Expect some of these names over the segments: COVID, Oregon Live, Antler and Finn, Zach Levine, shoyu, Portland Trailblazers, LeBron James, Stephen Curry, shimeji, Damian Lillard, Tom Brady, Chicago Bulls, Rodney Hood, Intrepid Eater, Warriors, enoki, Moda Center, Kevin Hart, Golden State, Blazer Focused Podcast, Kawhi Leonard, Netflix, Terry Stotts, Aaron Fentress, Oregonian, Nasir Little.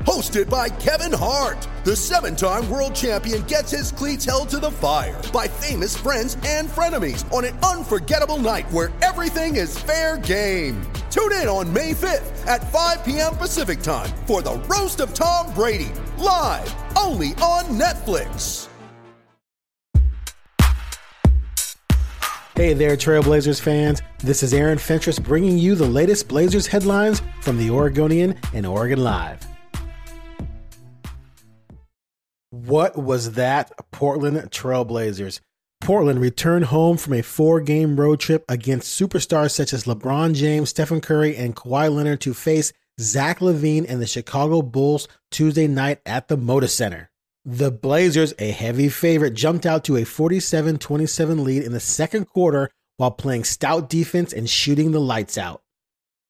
Hosted by Kevin Hart, the seven-time world champion gets his cleats held to the fire by famous friends and frenemies on an unforgettable night where everything is fair game. Tune in on May 5th at 5 p.m. Pacific time for The Roast of Tom Brady, live only on Netflix. Hey there, Trailblazers fans. This is Aaron Fentress bringing you the latest Blazers headlines from the Oregonian and Oregon Live. What was that, Portland Trailblazers? Portland returned home from a four-game road trip against superstars such as LeBron James, Stephen Curry, and Kawhi Leonard to face Zach Levine and the Chicago Bulls Tuesday night at the Moda Center. The Blazers, a heavy favorite, jumped out to a 47-27 lead in the second quarter while playing stout defense and shooting the lights out.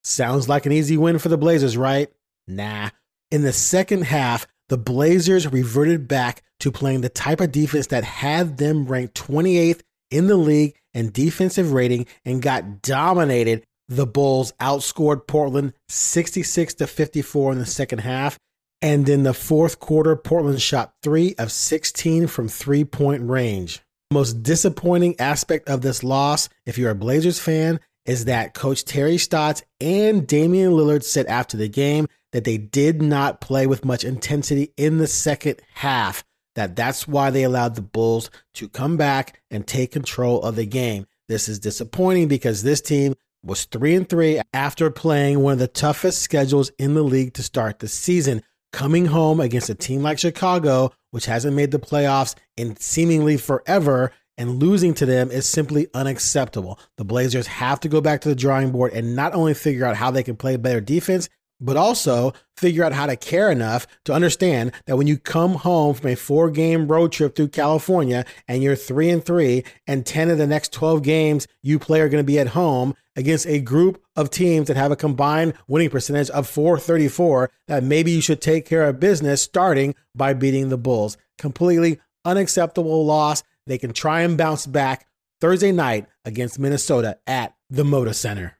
Sounds like an easy win for the Blazers, right? Nah. In the second half, the Blazers reverted back to playing the type of defense that had them ranked 28th in the league in defensive rating and got dominated. The Bulls outscored Portland 66-54 in the second half. And in the fourth quarter, Portland shot 3 of 16 from three-point range. The most disappointing aspect of this loss, if you're a Blazers fan, is that Coach Terry Stotts and Damian Lillard said after the game that they did not play with much intensity in the second half, that's why they allowed the Bulls to come back and take control of the game. This is disappointing because this team was 3-3 after playing one of the toughest schedules in the league to start the season. Coming home against a team like Chicago, which hasn't made the playoffs in seemingly forever, and losing to them is simply unacceptable. The Blazers have to go back to the drawing board and not only figure out how they can play better defense, but also figure out how to care enough to understand that when you come home from a four-game road trip through California and you're 3-3 and 10 of the next 12 games you play are going to be at home against a group of teams that have a combined winning percentage of .434, that maybe you should take care of business starting by beating the Bulls. Completely unacceptable loss. They can try and bounce back Thursday night against Minnesota at the Moda Center.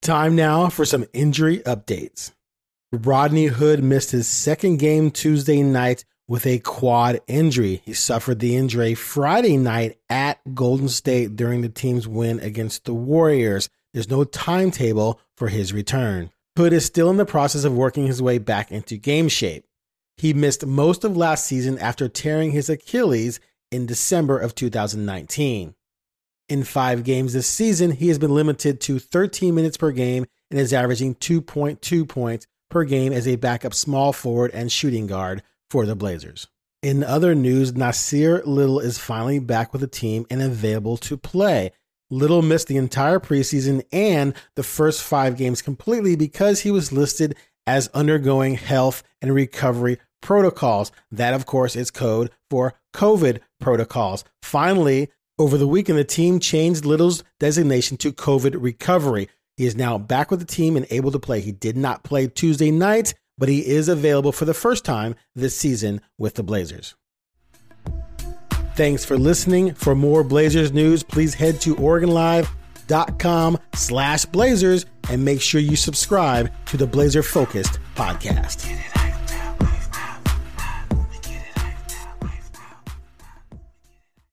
Time now for some injury updates. Rodney Hood missed his second game Tuesday night with a quad injury. He suffered the injury Friday night at Golden State during the team's win against the Warriors. There's no timetable for his return. Hood is still in the process of working his way back into game shape. He missed most of last season after tearing his Achilles in December of 2019. In 5 games this season, he has been limited to 13 minutes per game and is averaging 2.2 points per game as a backup small forward and shooting guard for the Blazers. In other news, Nasir Little is finally back with the team and available to play. Little missed the entire preseason and the first 5 games completely because he was listed as undergoing health and recovery protocols. That, of course, is code for COVID protocols. Finally, over the weekend, the team changed Little's designation to COVID recovery. He is now back with the team and able to play. He did not play Tuesday night, but he is available for the first time this season with the Blazers. Thanks for listening. For more Blazers news, please head to OregonLive.com/Blazers and make sure you subscribe to the Blazer Focused Podcast.